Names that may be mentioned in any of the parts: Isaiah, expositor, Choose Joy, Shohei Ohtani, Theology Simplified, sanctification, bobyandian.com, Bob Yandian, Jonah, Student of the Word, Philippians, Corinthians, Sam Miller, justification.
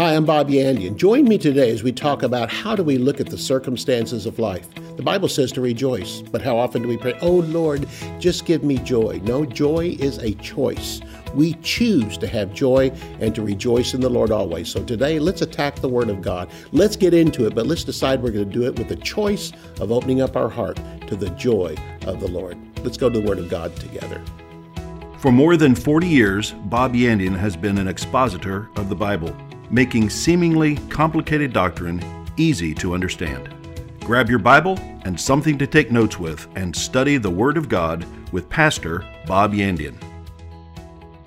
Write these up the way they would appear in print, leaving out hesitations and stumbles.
Hi, I'm Bob Yandian. Join me today as we talk about how do we look at the circumstances of life. The Bible says to rejoice, but how often do we pray, "Oh Lord, just give me joy"? No, joy is a choice. We choose to have joy and to rejoice in the Lord always. So today, let's attack the Word of God. Let's get into it, but let's decide we're going to do it with the choice of opening up our heart to the joy of the Lord. Let's go to the Word of God together. For more than 40 years, Bob Yandian has been an expositor of the Bible, making seemingly complicated doctrine easy to understand. Grab your Bible and something to take notes with and study the Word of God with Pastor Bob Yandian.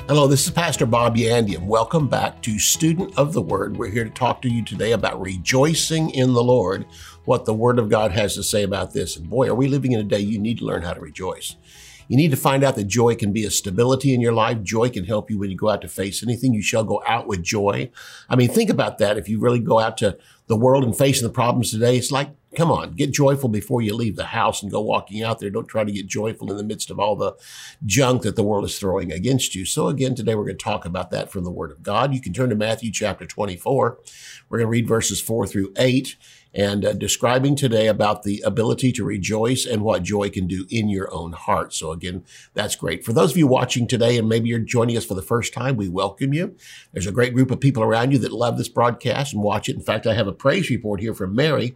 Hello, this is Pastor Bob Yandian. Welcome back to Student of the Word. We're here to talk to you today about rejoicing in the Lord, what the Word of God has to say about this. And boy, are we living in a day you need to learn how to rejoice. You need to find out that joy can be a stability in your life. Joy can help you when you go out to face anything. You shall go out with joy. I mean, think about that. If you really go out to the world and facing the problems today, it's like, come on, get joyful before you leave the house and go walking out there. Don't try to get joyful in the midst of all the junk that the world is throwing against you. So again, today we're going to talk about that from the Word of God. You can turn to Matthew chapter 24. We're going to read verses 4-8 and describing today about the ability to rejoice and what joy can do in your own heart. So again, that's great. For those of you watching today and maybe you're joining us for the first time, we welcome you. There's a great group of people around you that love this broadcast and watch it. In fact, I have a praise report here from Mary.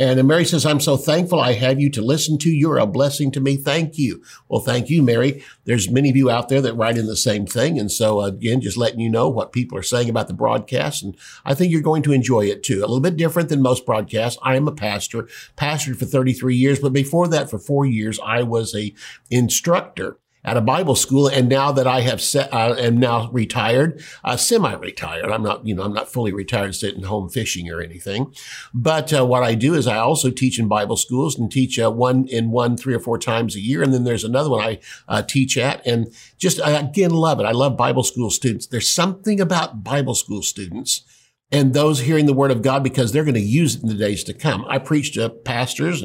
And Mary says, "I'm so thankful I have you to listen to. You're a blessing to me. Thank you." Well, thank you, Mary. There's many of you out there that write in the same thing. And so again, just letting you know what people are saying about the broadcast. And I think you're going to enjoy it too. A little bit different than most broadcasts. I am a pastor, pastored for 33 years. But before that, for 4 years, I was an instructor at a Bible school. And now that I have am now semi-retired. I'm not fully retired sitting home fishing or anything. But what I do is I also teach in Bible schools and teach one 3 or 4 times a year. And then there's another one I teach at and just, again, love it. I love Bible school students. There's something about Bible school students and those hearing the Word of God, because they're going to use it in the days to come. I preach to pastors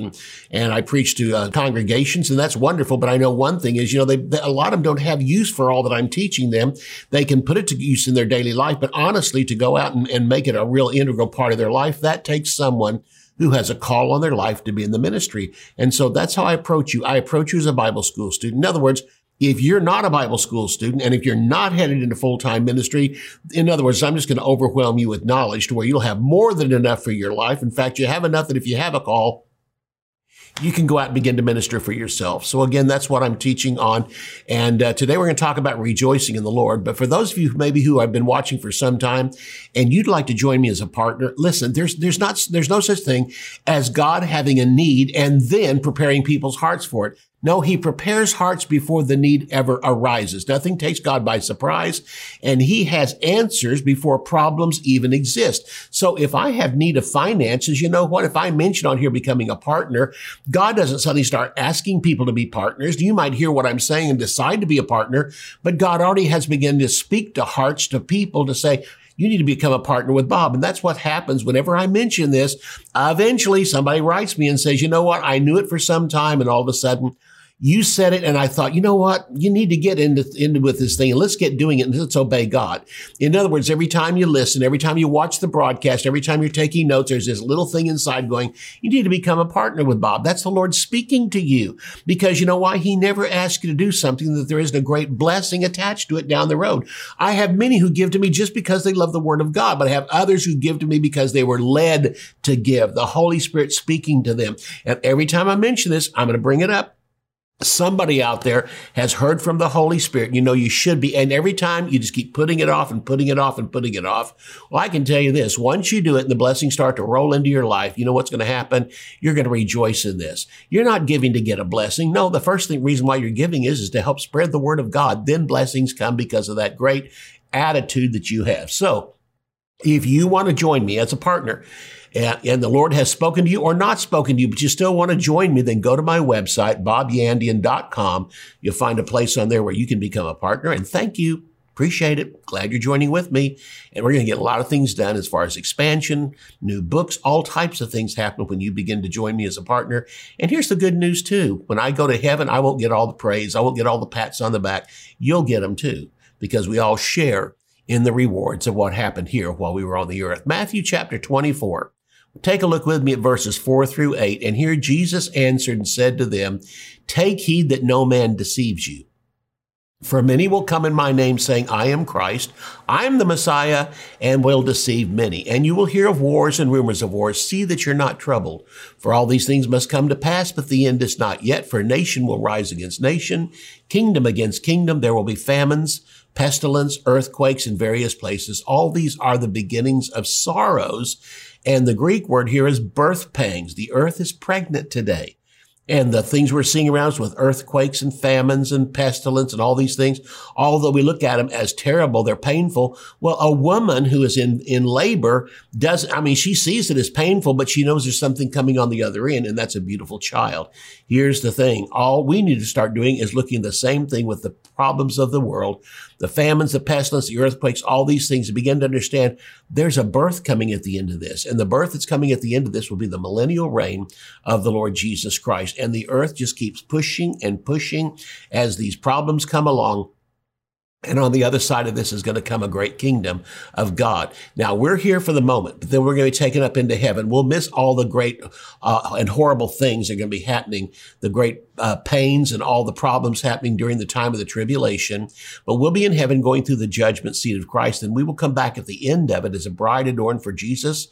and I preach to congregations, and that's wonderful. But I know one thing is, they, a lot of them don't have use for all that I'm teaching them. They can put it to use in their daily life, but honestly, to go out and make it a real integral part of their life, that takes someone who has a call on their life to be in the ministry. And so that's how I approach you. I approach you as a Bible school student. In other words, if you're not a Bible school student and if you're not headed into full-time ministry, in other words, I'm just going to overwhelm you with knowledge to where you'll have more than enough for your life. In fact, you have enough that if you have a call, you can go out and begin to minister for yourself. So again, that's what I'm teaching on. And today we're going to talk about rejoicing in the Lord. But for those of you maybe who I've been watching for some time and you'd like to join me as a partner, listen, there's no such thing as God having a need and then preparing people's hearts for it. No, he prepares hearts before the need ever arises. Nothing takes God by surprise, and he has answers before problems even exist. So if I have need of finances, you know what? If I mention on here becoming a partner, God doesn't suddenly start asking people to be partners. You might hear what I'm saying and decide to be a partner, but God already has begun to speak to hearts, to people to say, "You need to become a partner with Bob." And that's what happens whenever I mention this. Eventually, somebody writes me and says, "You know what? I knew it for some time, and all of a sudden, you said it, and I thought, you know what? You need to get into with this thing, and let's get doing it, and let's obey God." In other words, every time you listen, every time you watch the broadcast, every time you're taking notes, there's this little thing inside going, "You need to become a partner with Bob." That's the Lord speaking to you, because you know why? He never asks you to do something that there isn't a great blessing attached to it down the road. I have many who give to me just because they love the Word of God, but I have others who give to me because they were led to give, the Holy Spirit speaking to them. And every time I mention this, I'm going to bring it up. Somebody out there has heard from the Holy Spirit. You know, you should be. And every time you just keep putting it off and putting it off and putting it off. Well, I can tell you this. Once you do it and the blessings start to roll into your life, you know what's going to happen? You're going to rejoice in this. You're not giving to get a blessing. No, the first thing reason why you're giving is to help spread the Word of God. Then blessings come because of that great attitude that you have. So if you want to join me as a partner, and the Lord has spoken to you or not spoken to you, but you still want to join me, then go to my website, bobyandian.com. You'll find a place on there where you can become a partner. And thank you. Appreciate it. Glad you're joining with me. And we're going to get a lot of things done as far as expansion, new books, all types of things happen when you begin to join me as a partner. And here's the good news too. When I go to heaven, I won't get all the praise. I won't get all the pats on the back. You'll get them too, because we all share in the rewards of what happened here while we were on the earth. Matthew chapter 24. Take a look with me at verses 4 through 8. And here Jesus answered and said to them, "Take heed that no man deceives you. For many will come in my name, saying, I am Christ, I am the Messiah, and will deceive many. And you will hear of wars and rumors of wars. See that you're not troubled. For all these things must come to pass, but the end is not yet. For nation will rise against nation, kingdom against kingdom. There will be famines, pestilence, earthquakes in various places. All these are the beginnings of sorrows." And the Greek word here is birth pangs. The earth is pregnant today. And the things we're seeing around us with earthquakes and famines and pestilence and all these things, although we look at them as terrible, they're painful. Well, a woman who is in labor she sees it as painful, but she knows there's something coming on the other end, and that's a beautiful child. Here's the thing. All we need to start doing is looking at the same thing with the problems of the world, the famines, the pestilence, the earthquakes, all these things, and begin to understand there's a birth coming at the end of this. And the birth that's coming at the end of this will be the millennial reign of the Lord Jesus Christ. And the earth just keeps pushing and pushing as these problems come along. And on the other side of this is going to come a great kingdom of God. Now, we're here for the moment, but then we're going to be taken up into heaven. We'll miss all the great and horrible things that are going to be happening, the great pains and all the problems happening during the time of the tribulation. But we'll be in heaven going through the judgment seat of Christ, and we will come back at the end of it as a bride adorned for Jesus,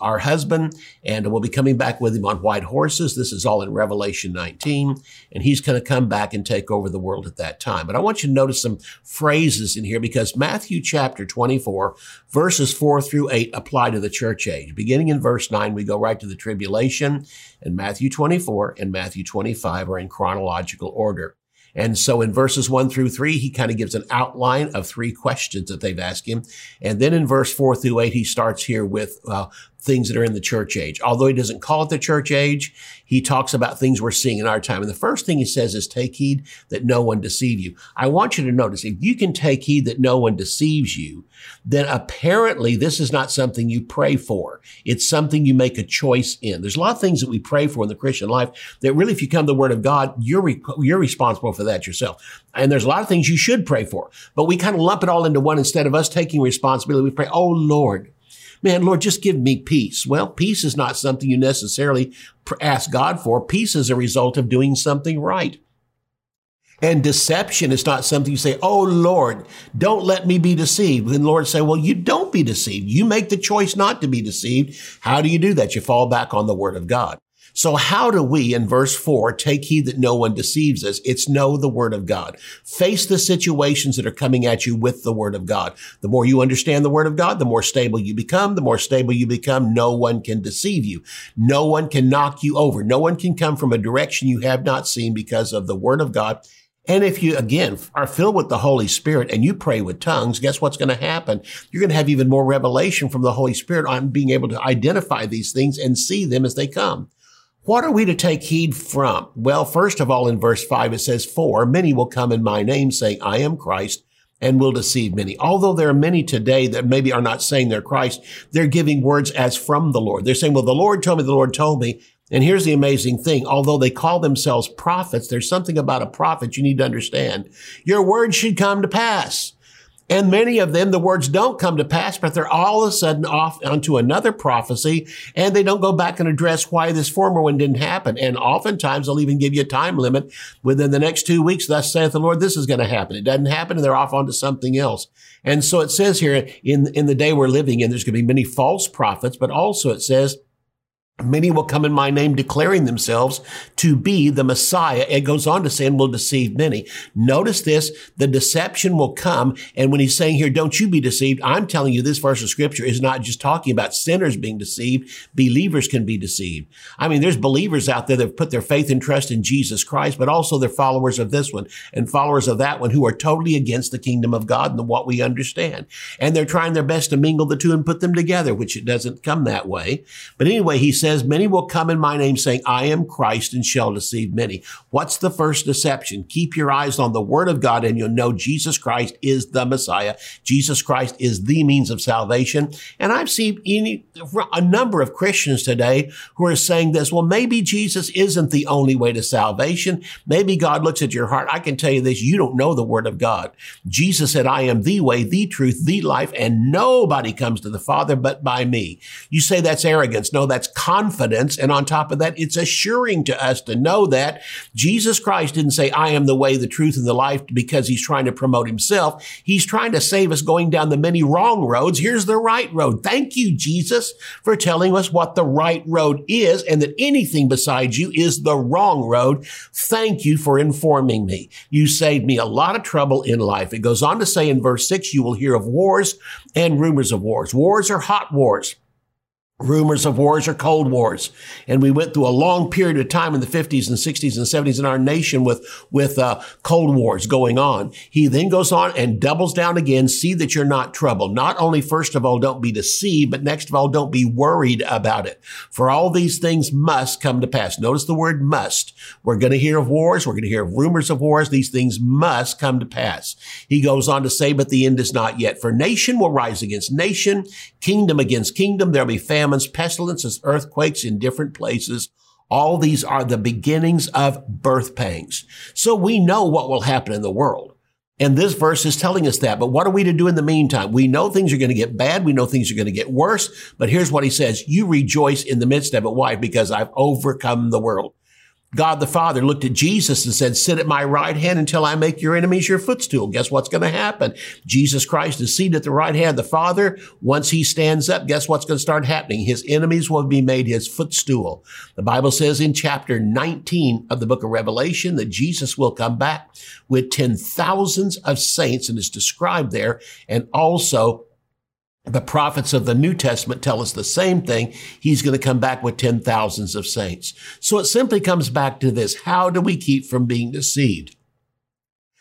our husband, and we'll be coming back with him on white horses. This is all in Revelation 19, and he's going to come back and take over the world at that time. But I want you to notice some phrases in here, because Matthew chapter 24, verses 4 through 8 apply to the church age. Beginning in verse 9, we go right to the tribulation, and Matthew 24 and Matthew 25 are in chronological order. And so in verses 1 through 3, he kind of gives an outline of 3 questions that they've asked him. And then in verse 4 through 8, he starts here with things that are in the church age. Although he doesn't call it the church age, he talks about things we're seeing in our time. And the first thing he says is, take heed that no one deceive you. I want you to notice, if you can take heed that no one deceives you, then apparently this is not something you pray for. It's something you make a choice in. There's a lot of things that we pray for in the Christian life that really, if you come to the Word of God, you're responsible for that yourself. And there's a lot of things you should pray for, but we kind of lump it all into one. Instead of us taking responsibility, we pray, oh Lord, man, Lord, just give me peace. Well, peace is not something you necessarily ask God for. Peace is a result of doing something right. And deception is not something you say, oh, Lord, don't let me be deceived. And Lord say, well, you don't be deceived. You make the choice not to be deceived. How do you do that? You fall back on the Word of God. So how do we, in verse 4, take heed that no one deceives us? It's know the Word of God. Face the situations that are coming at you with the Word of God. The more you understand the Word of God, the more stable you become. The more stable you become, no one can deceive you. No one can knock you over. No one can come from a direction you have not seen because of the Word of God. And if you, again, are filled with the Holy Spirit and you pray with tongues, guess what's going to happen? You're going to have even more revelation from the Holy Spirit on being able to identify these things and see them as they come. What are we to take heed from? Well, first of all, in verse 5, it says, for many will come in my name, saying, I am Christ, and will deceive many. Although there are many today that maybe are not saying they're Christ, they're giving words as from the Lord. They're saying, well, the Lord told me. And here's the amazing thing. Although they call themselves prophets, there's something about a prophet you need to understand. Your words should come to pass. And many of them, the words don't come to pass, but they're all of a sudden off onto another prophecy, and they don't go back and address why this former one didn't happen. And oftentimes, they'll even give you a time limit. Within the next 2 weeks, thus saith the Lord, this is going to happen. It doesn't happen, and they're off onto something else. And so it says here, in the day we're living in, there's going to be many false prophets, but also it says, many will come in my name, declaring themselves to be the Messiah. It goes on to say, and will deceive many. Notice this, the deception will come. And when he's saying here, don't you be deceived, I'm telling you this verse of scripture is not just talking about sinners being deceived. Believers can be deceived. I mean, there's believers out there that have put their faith and trust in Jesus Christ, but also they're followers of this one and followers of that one who are totally against the kingdom of God and what we understand. And they're trying their best to mingle the two and put them together, which it doesn't come that way. But anyway, he said, says, many will come in my name saying, I am Christ, and shall deceive many. What's the first deception? Keep your eyes on the word of God and you'll know Jesus Christ is the Messiah. Jesus Christ is the means of salvation. And I've seen a number of Christians today who are saying this, well, maybe Jesus isn't the only way to salvation. Maybe God looks at your heart. I can tell you this, you don't know the word of God. Jesus said, I am the way, the truth, the life, and nobody comes to the Father but by me. You say that's arrogance. No, that's confidence. And on top of that, it's assuring to us to know that Jesus Christ didn't say, I am the way, the truth, and the life because he's trying to promote himself. He's trying to save us going down the many wrong roads. Here's the right road. Thank you, Jesus, for telling us what the right road is and that anything besides you is the wrong road. Thank you for informing me. You saved me a lot of trouble in life. It goes on to say in verse 6, you will hear of wars and rumors of wars. Wars are hot wars. Rumors of wars are cold wars. And we went through a long period of time in the 50s and 60s and 70s in our nation with cold wars going on. He then goes on and doubles down again. See that you're not troubled. Not only, first of all, don't be deceived, but next of all, don't be worried about it. For all these things must come to pass. Notice the word must. We're going to hear of wars. We're going to hear of rumors of wars. These things must come to pass. He goes on to say, but the end is not yet. For nation will rise against nation, kingdom against kingdom. There'll be famine, pestilences, earthquakes in different places. All these are the beginnings of birth pangs. So we know what will happen in the world. And this verse is telling us that. But what are we to do in the meantime? We know things are going to get bad. We know things are going to get worse. But here's what he says. You rejoice in the midst of it. Why? Because I've overcome the world. God the Father looked at Jesus and said, sit at my right hand until I make your enemies your footstool. Guess what's going to happen? Jesus Christ is seated at the right hand of the Father. Once he stands up, guess what's going to start happening? His enemies will be made his footstool. The Bible says in chapter 19 of the book of Revelation that Jesus will come back with 10,000s of saints, and is described there, and also the prophets of the New Testament tell us the same thing. He's going to come back with 10,000s of saints. So it simply comes back to this. How do we keep from being deceived?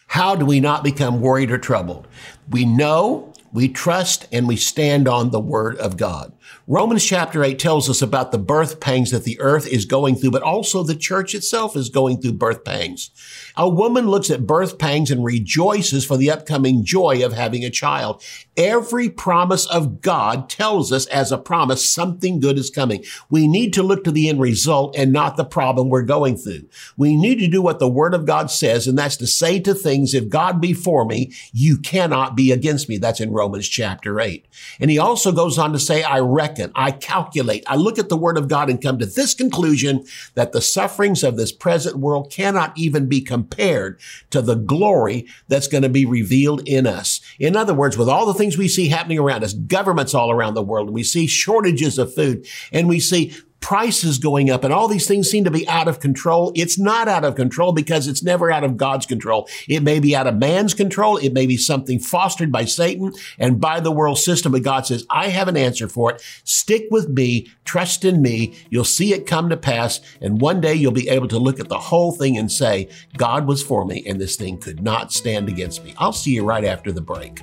How do we not become worried or troubled? We know, we trust, and we stand on the word of God. Romans chapter 8 tells us about the birth pangs that the earth is going through, but also the church itself is going through birth pangs. A woman looks at birth pangs and rejoices for the upcoming joy of having a child. Every promise of God tells us as a promise something good is coming. We need to look to the end result and not the problem we're going through. We need to do what the word of God says, and that's to say to things, if God be for me, you cannot be against me. That's in Romans chapter 8. And he also goes on to say, I reckon, I calculate, I look at the word of God and come to this conclusion that the sufferings of this present world cannot even be compared to the glory that's going to be revealed in us. In other words, with all the things we see happening around us, governments all around the world, and we see shortages of food, and we see prices going up, and all these things seem to be out of control. It's not out of control because it's never out of God's control. It may be out of man's control. It may be something fostered by Satan and by the world system. But God says, I have an answer for it. Stick with me. Trust in me. You'll see it come to pass. And one day you'll be able to look at the whole thing and say, God was for me and this thing could not stand against me. I'll see you right after the break.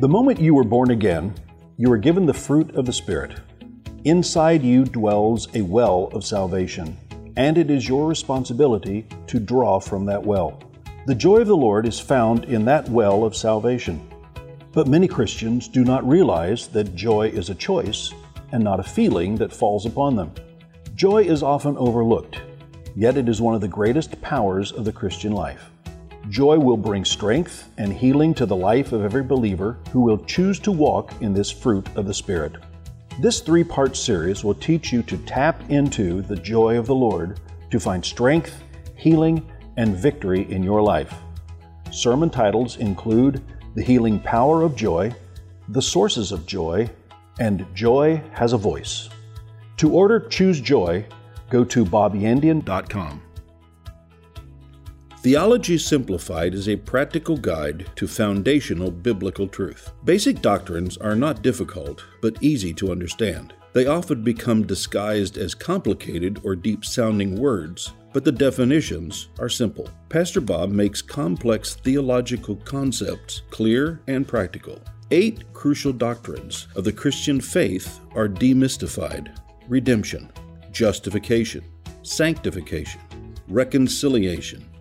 The moment you were born again, you were given the fruit of the Spirit. Inside you dwells a well of salvation, and it is your responsibility to draw from that well. The joy of the Lord is found in that well of salvation. But many Christians do not realize that joy is a choice and not a feeling that falls upon them. Joy is often overlooked, yet it is one of the greatest powers of the Christian life. Joy will bring strength and healing to the life of every believer who will choose to walk in this fruit of the Spirit. This three-part series will teach you to tap into the joy of the Lord to find strength, healing, and victory in your life. Sermon titles include The Healing Power of Joy, The Sources of Joy, and Joy Has a Voice. To order Choose Joy, go to bobyandian.com. Theology Simplified is a practical guide to foundational biblical truth. Basic doctrines are not difficult, but easy to understand. They often become disguised as complicated or deep-sounding words, but the definitions are simple. Pastor Bob makes complex theological concepts clear and practical. 8 crucial doctrines of the Christian faith are demystified. redemption, justification, sanctification, reconciliation,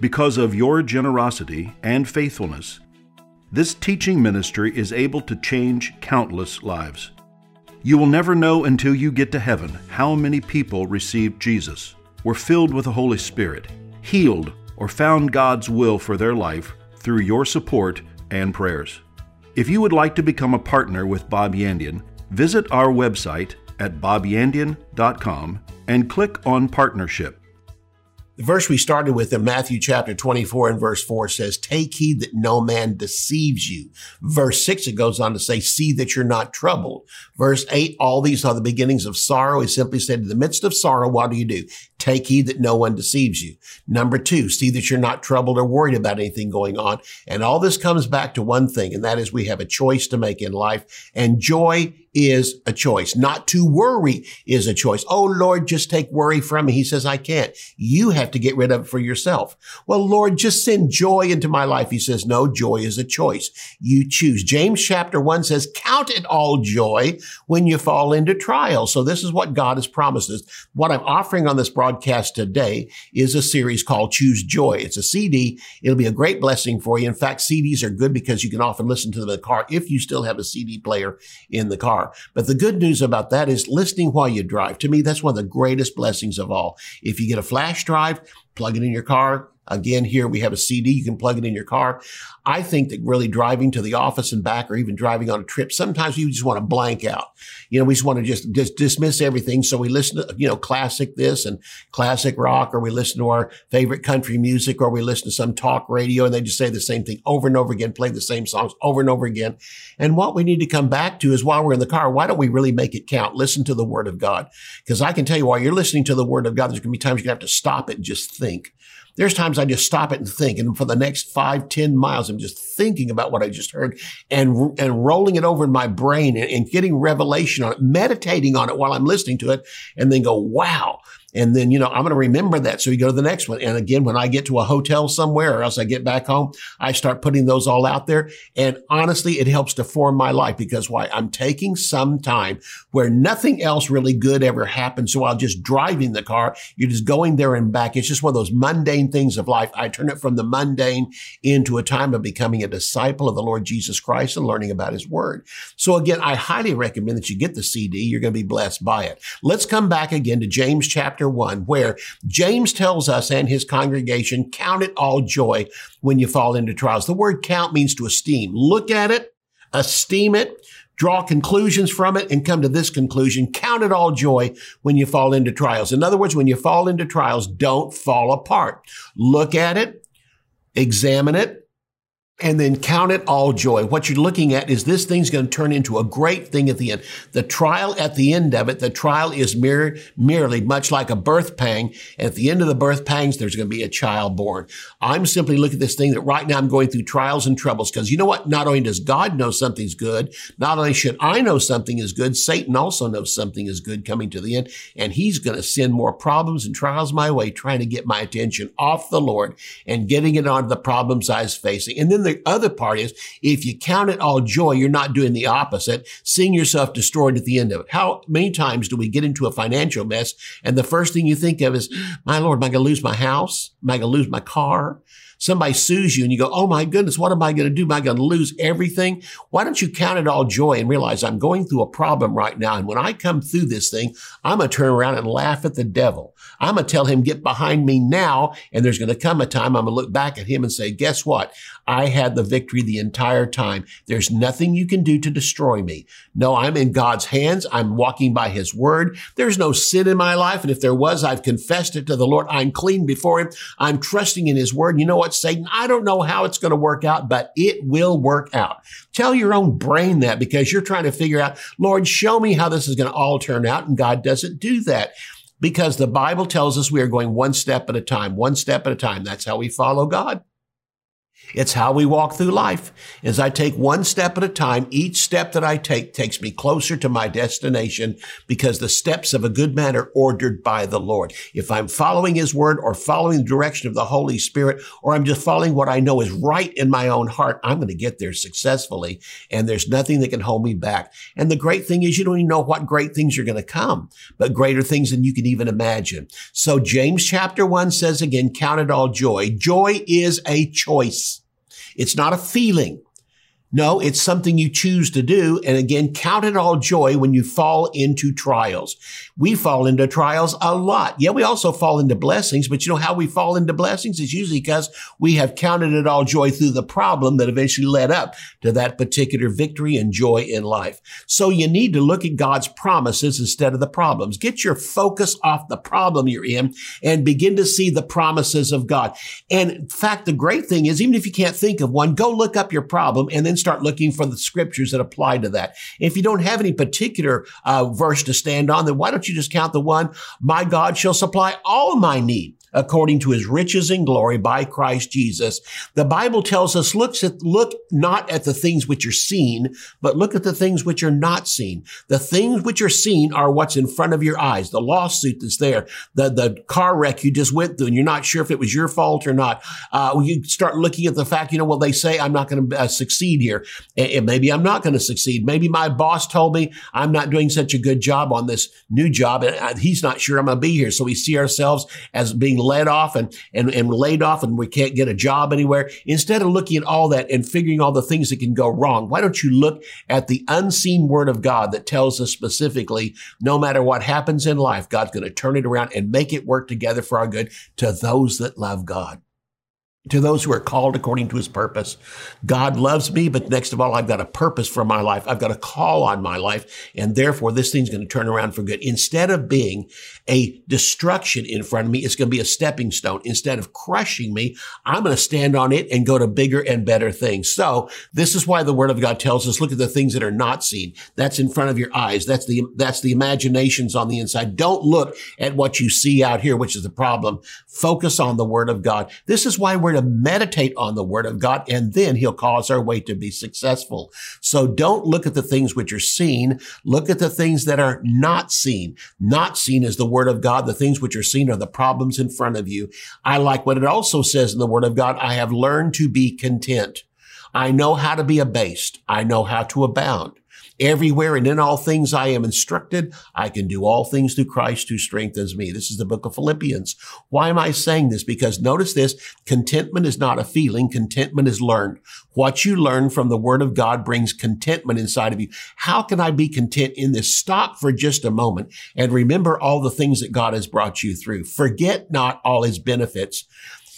Because of your generosity and faithfulness, this teaching ministry is able to change countless lives. You will never know until you get to heaven how many people received Jesus, were filled with the Holy Spirit, healed, or found God's will for their life through your support and prayers. If you would like to become a partner with Bob Yandian, visit our website at bobyandian.com and click on Partnership. The verse we started with in Matthew chapter 24 and verse 4 says, "Take heed that no man deceives you." Verse 6, it goes on to say, "See that you're not troubled." Verse 8, "All these are the beginnings of sorrow." He simply said, in the midst of sorrow, what do? Take heed that no one deceives you. Number 2, see that you're not troubled or worried about anything going on. And all this comes back to one thing, and that is we have a choice to make in life. And joy is a choice. Not to worry is a choice. "Oh, Lord, just take worry from me." He says, "I can't. You have to get rid of it for yourself." "Well, Lord, just send joy into my life." He says, "No, joy is a choice. You choose." James chapter 1 says, "Count it all joy when you fall into trial." So this is what God has promised us. What I'm offering on this broadcast today is a series called Choose Joy. It's a CD. It'll be a great blessing for you. In fact, CDs are good because you can often listen to them in the car if you still have a CD player in the car. But the good news about that is listening while you drive. To me, that's one of the greatest blessings of all. If you get a flash drive, plug it in your car. Again, here we have a CD. You can plug it in your car. I think that really driving to the office and back, or even driving on a trip, sometimes you just want to blank out. You know, we just want to just dismiss everything. So we listen to, classic this and classic rock, or we listen to our favorite country music, or we listen to some talk radio, and they just say the same thing over and over again, play the same songs over and over again. And what we need to come back to is, while we're in the car, why don't we really make it count? Listen to the Word of God. Because I can tell you, while you're listening to the Word of God, there's going to be times you're going to have to stop it and just think. There's times I just stop it and think, and for the next 5-10 miles, I'm just thinking about what I just heard and rolling it over in my brain and getting revelation on it, meditating on it while I'm listening to it, and then go, wow. And then, I'm going to remember that. So you go to the next one. And again, when I get to a hotel somewhere, or else I get back home, I start putting those all out there. And honestly, it helps to form my life, because why? I'm taking some time where nothing else really good ever happens. So I'll just drive in the car. You're just going there and back. It's just one of those mundane things of life. I turn it from the mundane into a time of becoming a disciple of the Lord Jesus Christ and learning about his word. So again, I highly recommend that you get the CD. You're going to be blessed by it. Let's come back again to James chapter 1, where James tells us and his congregation, count it all joy when you fall into trials. The word count means to esteem. Look at it, esteem it, draw conclusions from it, and come to this conclusion. Count it all joy when you fall into trials. In other words, when you fall into trials, don't fall apart. Look at it, examine it, and then count it all joy. What you're looking at is this thing's going to turn into a great thing at the end. The trial at the end of it, the trial is merely much like a birth pang. At the end of the birth pangs, there's going to be a child born. I'm simply looking at this thing that right now I'm going through trials and troubles, because you know what? Not only does God know something's good, not only should I know something is good, Satan also knows something is good coming to the end, and he's going to send more problems and trials my way, trying to get my attention off the Lord and getting it onto the problems I was facing. And then the other part is, if you count it all joy, you're not doing the opposite, seeing yourself destroyed at the end of it. How many times do we get into a financial mess, and the first thing you think of is, my Lord, am I going to lose my house? Am I going to lose my car? Somebody sues you and you go, oh my goodness, what am I going to do? Am I going to lose everything? Why don't you count it all joy and realize I'm going through a problem right now, and when I come through this thing, I'm going to turn around and laugh at the devil. I'm going to tell him, get behind me now, and there's going to come a time I'm going to look back at him and say, guess what? I had the victory the entire time. There's nothing you can do to destroy me. No, I'm in God's hands. I'm walking by his word. There's no sin in my life, and if there was, I've confessed it to the Lord. I'm clean before him. I'm trusting in his word. You know what? it, Satan. I don't know how it's going to work out, but it will work out. Tell your own brain that, because you're trying to figure out, Lord, show me how this is going to all turn out. And God doesn't do that, because the Bible tells us we are going one step at a time, one step at a time. That's how we follow God. It's how we walk through life. As I take one step at a time, each step that I take takes me closer to my destination, because the steps of a good man are ordered by the Lord. If I'm following his word or following the direction of the Holy Spirit, or I'm just following what I know is right in my own heart, I'm going to get there successfully, and there's nothing that can hold me back. And the great thing is you don't even know what great things are going to come, but greater things than you can even imagine. So James chapter 1 says again, count it all joy. Joy is a choice. It's not a feeling. No, it's something you choose to do. And again, count it all joy when you fall into trials. We fall into trials a lot. Yeah, we also fall into blessings, but you know how we fall into blessings is usually because we have counted it all joy through the problem that eventually led up to that particular victory and joy in life. So you need to look at God's promises instead of the problems. Get your focus off the problem you're in and begin to see the promises of God. And in fact, the great thing is, even if you can't think of one, go look up your problem and then start looking for the scriptures that apply to that. If you don't have any particular verse to stand on, then why don't you just count the one, my God shall supply all my need according to his riches and glory by Christ Jesus. The Bible tells us, look not at the things which are seen, but look at the things which are not seen. The things which are seen are what's in front of your eyes, the lawsuit that's there, the car wreck you just went through, and you're not sure if it was your fault or not. You start looking at the fact, you know, well, they say I'm not going to succeed here, and maybe I'm not going to succeed. Maybe my boss told me I'm not doing such a good job on this new job, and he's not sure I'm going to be here. So we see ourselves as being led off and laid off, and we can't get a job anywhere. Instead of looking at all that and figuring all the things that can go wrong, why don't you look at the unseen word of God that tells us specifically, no matter what happens in life, God's going to turn it around and make it work together for our good to those that love God, to those who are called according to his purpose. God loves me, but next of all, I've got a purpose for my life. I've got a call on my life, and therefore this thing's going to turn around for good. Instead of being a destruction in front of me, it's going to be a stepping stone. Instead of crushing me, I'm going to stand on it and go to bigger and better things. So this is why the word of God tells us, look at the things that are not seen. That's in front of your eyes. That's the imaginations on the inside. Don't look at what you see out here, which is the problem. Focus on the word of God. This is why we're to meditate on the word of God, and then he'll cause our way to be successful. So don't look at the things which are seen. Look at the things that are not seen. Not seen is the word of God. The things which are seen are the problems in front of you. I like what it also says in the word of God. I have learned to be content. I know how to be abased. I know how to abound. Everywhere and in all things I am instructed. I can do all things through Christ who strengthens me. This is the book of Philippians. Why am I saying this? Because notice this, contentment is not a feeling. Contentment is learned. What you learn from the word of God brings contentment inside of you. How can I be content in this? Stop for just a moment and remember all the things that God has brought you through. Forget not all his benefits.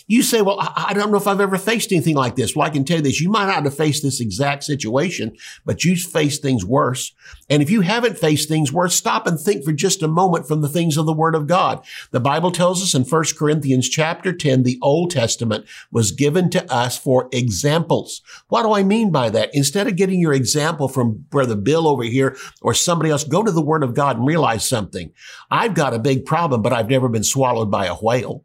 You say, well, I don't know if I've ever faced anything like this. Well, I can tell you this. You might not have faced this exact situation, but you've faced things worse. And if you haven't faced things worse, stop and think for just a moment from the things of the word of God. The Bible tells us in 1 Corinthians chapter 10, the Old Testament was given to us for examples. What do I mean by that? Instead of getting your example from Brother Bill over here or somebody else, go to the word of God and realize something. I've got a big problem, but I've never been swallowed by a whale.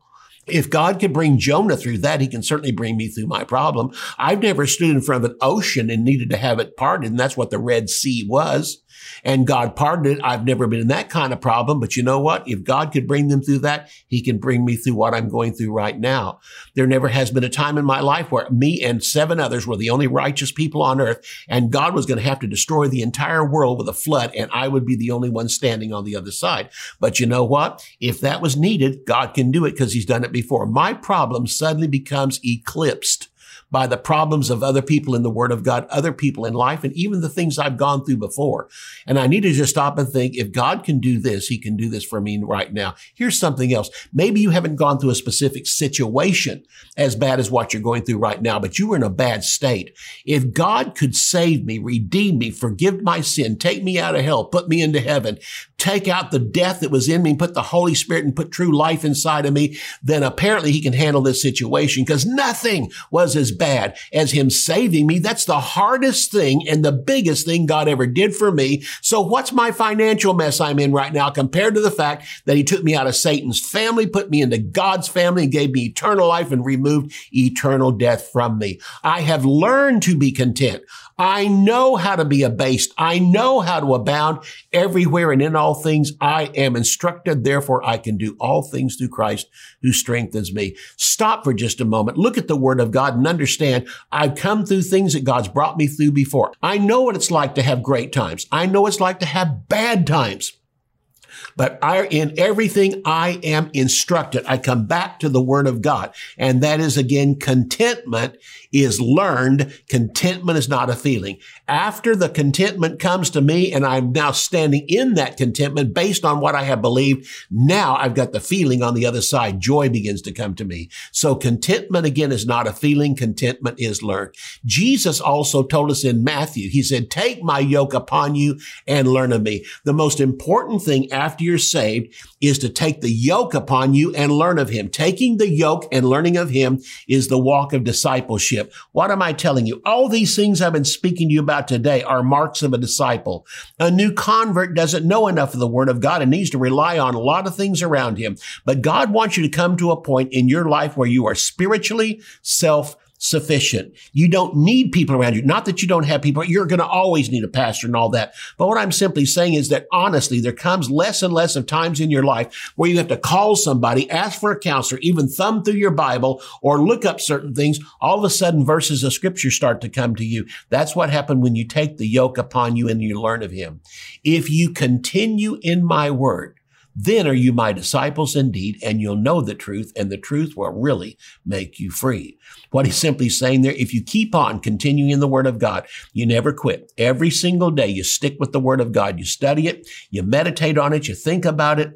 If God could bring Jonah through that, he can certainly bring me through my problem. I've never stood in front of an ocean and needed to have it parted, and that's what the Red Sea was. And God parted it. I've never been in that kind of problem, but you know what? If God could bring them through that, he can bring me through what I'm going through right now. There never has been a time in my life where me and seven others were the only righteous people on earth, and God was going to have to destroy the entire world with a flood, and I would be the only one standing on the other side. But you know what? If that was needed, God can do it because he's done it before. My problem suddenly becomes eclipsed by the problems of other people in the word of God, other people in life, and even the things I've gone through before. And I need to just stop and think, if God can do this, he can do this for me right now. Here's something else. Maybe you haven't gone through a specific situation as bad as what you're going through right now, but you were in a bad state. If God could save me, redeem me, forgive my sin, take me out of hell, put me into heaven, take out the death that was in me and put the Holy Spirit and put true life inside of me, then apparently he can handle this situation, because nothing was as bad as him saving me. That's the hardest thing and the biggest thing God ever did for me. So what's my financial mess I'm in right now compared to the fact that he took me out of Satan's family, put me into God's family, and gave me eternal life and removed eternal death from me? I have learned to be content. I know how to be abased. I know how to abound. Everywhere and in all things I am instructed. Therefore, I can do all things through Christ who strengthens me. Stop for just a moment. Look at the Word of God and understand I've come through things that God's brought me through before. I know what it's like to have great times. I know what it's like to have bad times. But in everything I am instructed. I come back to the Word of God. And that is, again, contentment is learned. Contentment is not a feeling. After the contentment comes to me and I'm now standing in that contentment based on what I have believed, now I've got the feeling on the other side. Joy begins to come to me. So contentment, again, is not a feeling. Contentment is learned. Jesus also told us in Matthew, he said, take my yoke upon you and learn of me. The most important thing after you're saved is to take the yoke upon you and learn of him. Taking the yoke and learning of him is the walk of discipleship. What am I telling you? All these things I've been speaking to you about today are marks of a disciple. A new convert doesn't know enough of the Word of God and needs to rely on a lot of things around him. But God wants you to come to a point in your life where you are spiritually self-sufficient. You don't need people around you. Not that you don't have people. You're going to always need a pastor and all that. But what I'm simply saying is that honestly, there comes less and less of times in your life where you have to call somebody, ask for a counselor, even thumb through your Bible or look up certain things. All of a sudden, verses of scripture start to come to you. That's what happened when you take the yoke upon you and you learn of him. If you continue in my word, then are you my disciples indeed, and you'll know the truth, and the truth will really make you free. What he's simply saying there, if you keep on continuing in the Word of God, you never quit. Every single day, you stick with the Word of God. You study it, you meditate on it, you think about it,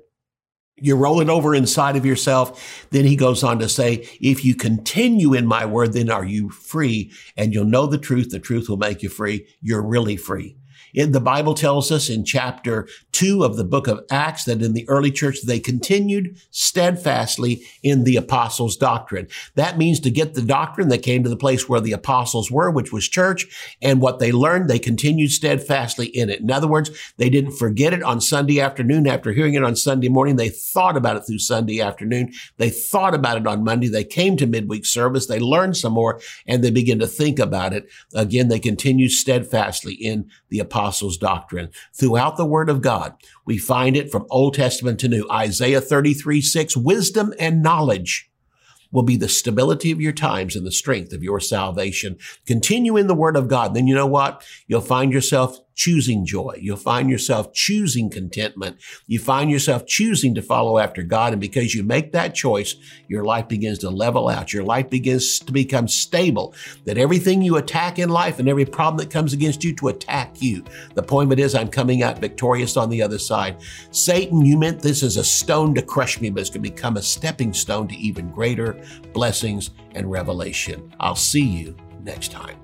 you roll it over inside of yourself. Then he goes on to say, if you continue in my Word, then are you free, and you'll know the truth. The truth will make you free. You're really free. The Bible tells us in chapter 2 of the book of Acts that in the early church, they continued steadfastly in the apostles' doctrine. That means to get the doctrine, they came to the place where the apostles were, which was church, and what they learned, they continued steadfastly in it. In other words, they didn't forget it on Sunday afternoon. After hearing it on Sunday morning, they thought about it through Sunday afternoon. They thought about it on Monday. They came to midweek service. They learned some more, and they began to think about it. Again, they continued steadfastly in the apostles' doctrine. Throughout the Word of God, we find it from Old Testament to New. Isaiah 33:6, wisdom and knowledge will be the stability of your times and the strength of your salvation. Continue in the Word of God. Then you know what? You'll find yourself choosing joy. You'll find yourself choosing contentment. You find yourself choosing to follow after God. And because you make that choice, your life begins to level out. Your life begins to become stable, that everything you attack in life and every problem that comes against you to attack you. The point of it is, I'm coming out victorious on the other side. Satan, you meant this as a stone to crush me, but it's going to become a stepping stone to even greater blessings and revelation. I'll see you next time.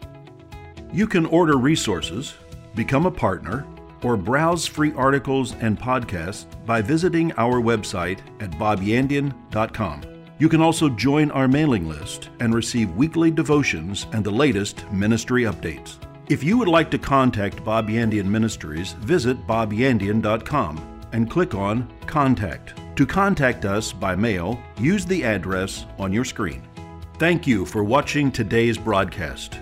You can order resources, become a partner, or browse free articles and podcasts by visiting our website at bobyandian.com. You can also join our mailing list and receive weekly devotions and the latest ministry updates. If you would like to contact Bob Yandian Ministries, visit bobyandian.com and click on Contact. To contact us by mail, use the address on your screen. Thank you for watching today's broadcast.